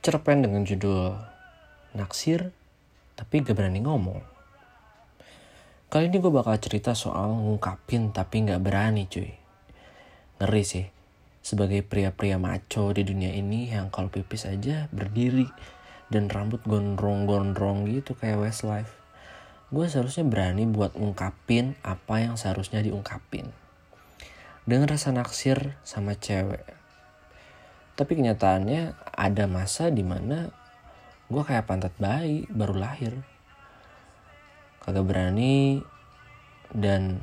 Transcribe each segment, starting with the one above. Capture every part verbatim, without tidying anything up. cerpen dengan judul Naksir Tapi Gak Berani Ngomong. Kali ini gue bakal cerita soal ngungkapin tapi gak berani, cuy. Ngeri sih, sebagai pria-pria maco di dunia ini yang kalau pipis aja berdiri dan rambut gondrong-gondrong gitu kayak Westlife. Gue seharusnya berani buat ngungkapin apa yang seharusnya diungkapin. Dengan rasa naksir sama cewek. Tapi kenyataannya ada masa dimana gue kayak pantat bayi baru lahir. Kagak berani dan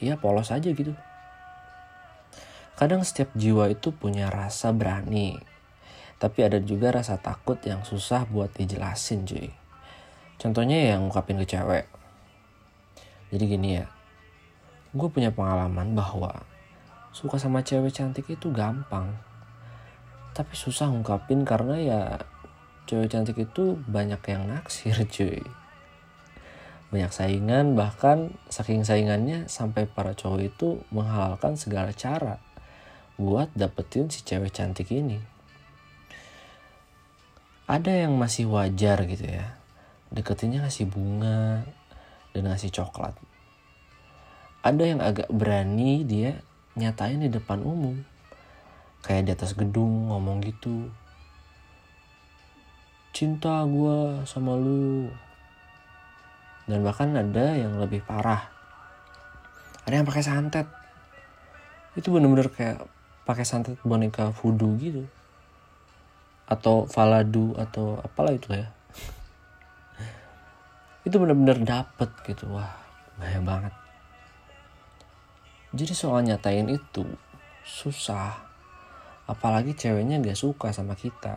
ya polos aja gitu. Kadang setiap jiwa itu punya rasa berani. Tapi ada juga rasa takut yang susah buat dijelasin, cuy. Contohnya yang ngungkapin ke cewek. Jadi gini ya. Gue punya pengalaman bahwa suka sama cewek cantik itu gampang. Tapi susah ngungkapin karena ya cewek cantik itu banyak yang naksir, cuy. Banyak saingan, bahkan saking saingannya sampai para cowok itu menghalalkan segala cara buat dapetin si cewek cantik ini. Ada yang masih wajar gitu ya. Deketinnya ngasih bunga dan ngasih coklat. Ada yang agak berani dia nyatain di depan umum. Kayak di atas gedung ngomong gitu. Cinta gue sama lu. Dan bahkan ada yang lebih parah. Ada yang pakai santet. Itu bener-bener kayak pakai santet boneka voodoo gitu. Atau faladu atau apalah itu ya. Itu bener-bener dapet gitu. Wah, bahaya banget. Jadi soal nyatain itu susah. Apalagi ceweknya gak suka sama kita.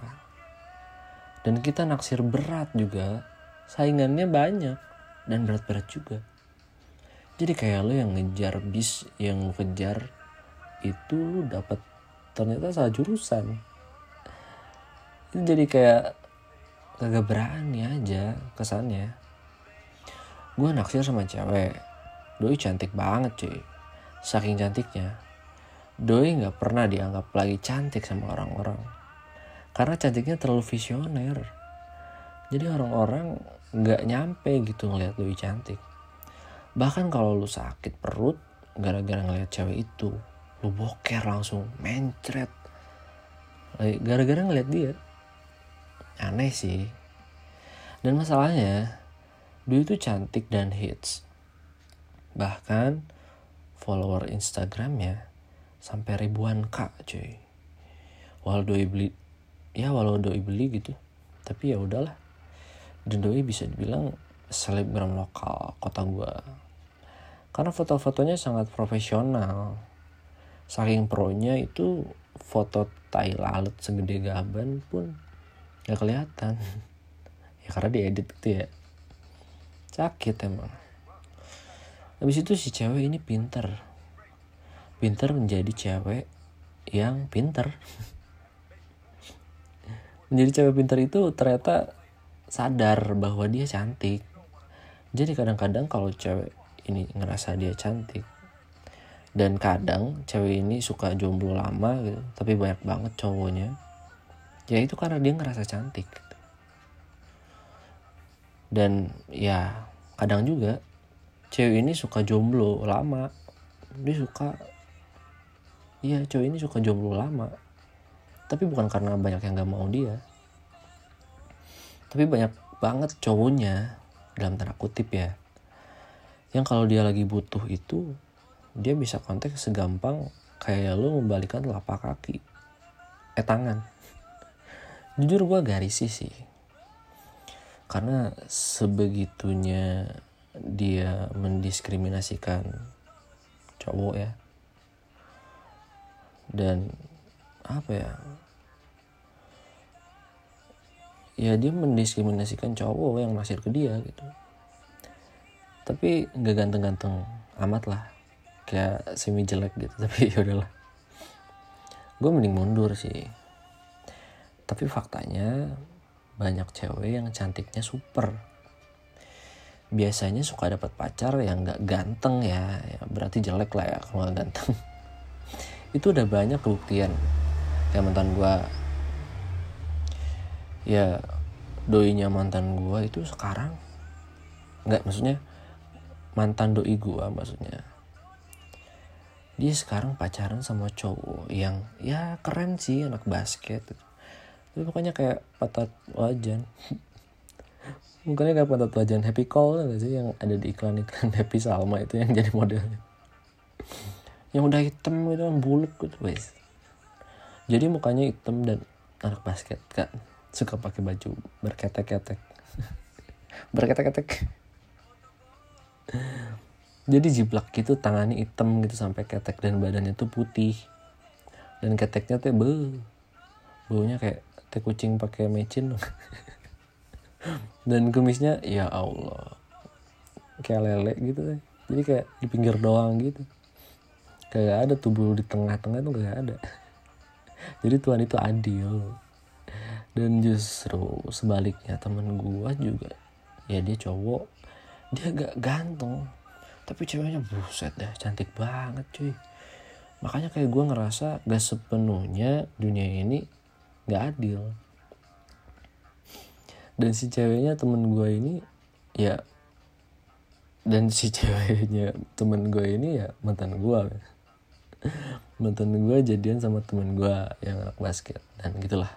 Dan kita naksir berat juga. Saingannya banyak. Dan berat-berat juga. Jadi kayak lo yang ngejar bis. Yang lo kejar. Itu lo dapet. Ternyata salah jurusan. Itu jadi kayak. Kagak berani aja. Kesannya. Gue naksir sama cewek. Doi cantik banget cuy. Saking cantiknya. Doi gak pernah dianggap lagi cantik sama orang-orang. Karena cantiknya terlalu visioner. Jadi orang-orang gak nyampe gitu ngelihat Doi cantik. Bahkan kalau lu sakit perut gara-gara ngelihat cewek itu. Lu boker langsung, mencret. Gara-gara ngelihat dia. Aneh sih. Dan masalahnya, Doi itu cantik dan hits. Bahkan follower Instagramnya sampai ribuan kak cuy. Walau doi beli. Ya walau doi beli gitu. Tapi ya udahlah. Dan doi bisa dibilang selebgram lokal kota gua. Karena foto-fotonya sangat profesional. Saking pronya itu foto tai lalat segede gaban pun gak kelihatan. Ya karena diedit gitu ya. Sakit emang. Habis itu si cewek ini pinter. Pinter menjadi cewek yang pinter. Menjadi cewek pinter itu ternyata sadar bahwa dia cantik. Jadi kadang-kadang kalau cewek ini ngerasa dia cantik. Dan kadang cewek ini suka jomblo lama gitu. Tapi banyak banget cowoknya. Ya itu karena dia ngerasa cantik. Dan ya kadang juga cewek ini suka jomblo lama. Dia suka... Iya cowok ini suka jomblo lama. Tapi bukan karena banyak yang gak mau dia. Tapi banyak banget cowoknya. Dalam tanda kutip ya. Yang kalau dia lagi butuh itu. Dia bisa kontak segampang. Kayak lo membalikan telapak kaki. Eh tangan. Jujur gue garis sih. Karena sebegitunya dia mendiskriminasikan cowok ya. Dan apa ya ya dia mendiskriminasikan cowok yang naksir ke dia gitu. Tapi gak ganteng-ganteng amat lah, kayak semi jelek gitu. Tapi ya udahlah, gue mending mundur sih. Tapi faktanya banyak cewek yang cantiknya super biasanya suka dapat pacar yang gak ganteng ya, ya berarti jelek lah ya kalau gak ganteng. Itu udah banyak kebuktian kayak mantan gue ya doinya mantan gua itu sekarang nggak, maksudnya mantan doi gua maksudnya dia sekarang pacaran sama cowok yang ya keren sih, anak basket, tapi pokoknya kayak patat wajan. Mukanya kayak pantat wajan Happy Call gak sih, yang ada di iklan-iklan Happy Salma itu yang jadi modelnya. Yang udah hitam gitu kan, bulat gitu guys. Jadi mukanya hitam dan anak basket kan. Suka pakai baju berketek-ketek. Berketek-ketek. Jadi jiplak gitu, tangannya hitam gitu sampai ketek dan badannya tuh putih. Dan keteknya tuh bau. Baunya kayak teh kucing pakai mecin. Dan kumisnya ya Allah kayak lele gitu deh. Jadi kayak di pinggir doang gitu, kayak ada tubuh di tengah-tengah tuh gak ada. Jadi Tuhan itu adil. Dan justru sebaliknya teman gua juga, ya dia cowok, dia gak ganteng, tapi ceweknya buset deh, cantik banget cuy. Makanya kayak gua ngerasa gak sepenuhnya dunia ini gak adil. Dan si ceweknya temen gue ini ya dan si ceweknya temen gue ini ya mantan gue mantan gue jadian sama temen gue yang anak basket dan gitulah.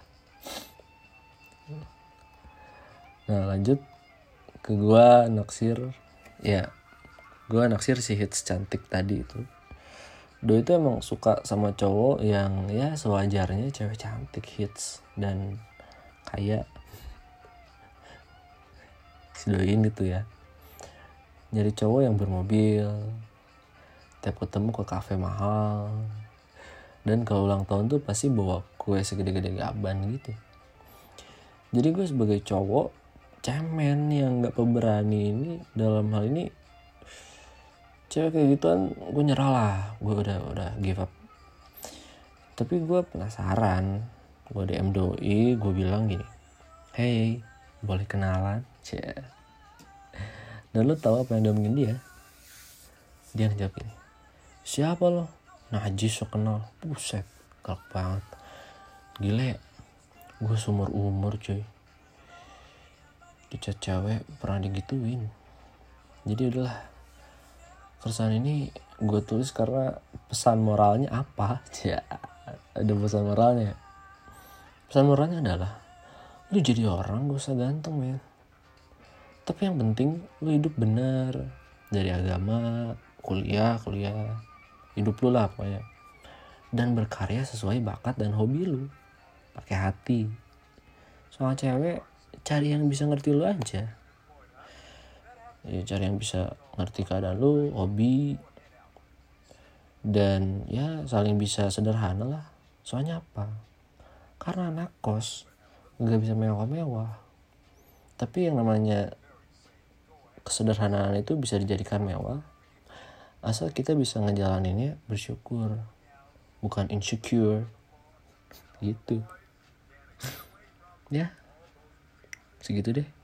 Nah lanjut ke gue naksir, ya gue naksir si hits cantik tadi itu. Doi itu emang suka sama cowok yang ya sewajarnya cewek cantik, hits dan kaya. Doin gitu ya, nyari cowok yang bermobil, tiap ketemu ke kafe mahal, dan kalau ulang tahun tuh pasti bawa kue segede-gede gaban gitu. Jadi gue sebagai cowok cemen yang nggak pemberani ini, dalam hal ini cewek kayak gituan gue nyerah lah, gue udah udah give up. Tapi gue penasaran, gue D M doi, gue bilang gini, hey boleh kenalan? Yeah. Dan lu tahu apa yang diomongin dia? Dia ngejawab gini, siapa lo? Najis, so kenal. Buset, galak banget. Gila ya, gue seumur-umur cuy dicat cewek pernah digituin. Jadi udahlah, keresahan ini gue tulis karena pesan moralnya apa? Ya, ada pesan moralnya. Pesan moralnya adalah lu jadi orang gak usah ganteng men, tapi yang penting lu hidup benar, dari agama, kuliah, kuliah, hidup lu lah pokoknya. Dan berkarya sesuai bakat dan hobi lu, pakai hati. Soal cewek, cari yang bisa ngerti lu aja. Ya, cari yang bisa ngerti keadaan lu, hobi, dan ya saling bisa sederhana lah. Soalnya apa? Karena anak kos nggak bisa mewah-mewah, tapi yang namanya kesederhanaan itu bisa dijadikan mewah asal kita bisa ngejalaninnya bersyukur, bukan insecure gitu. Ya segitu deh.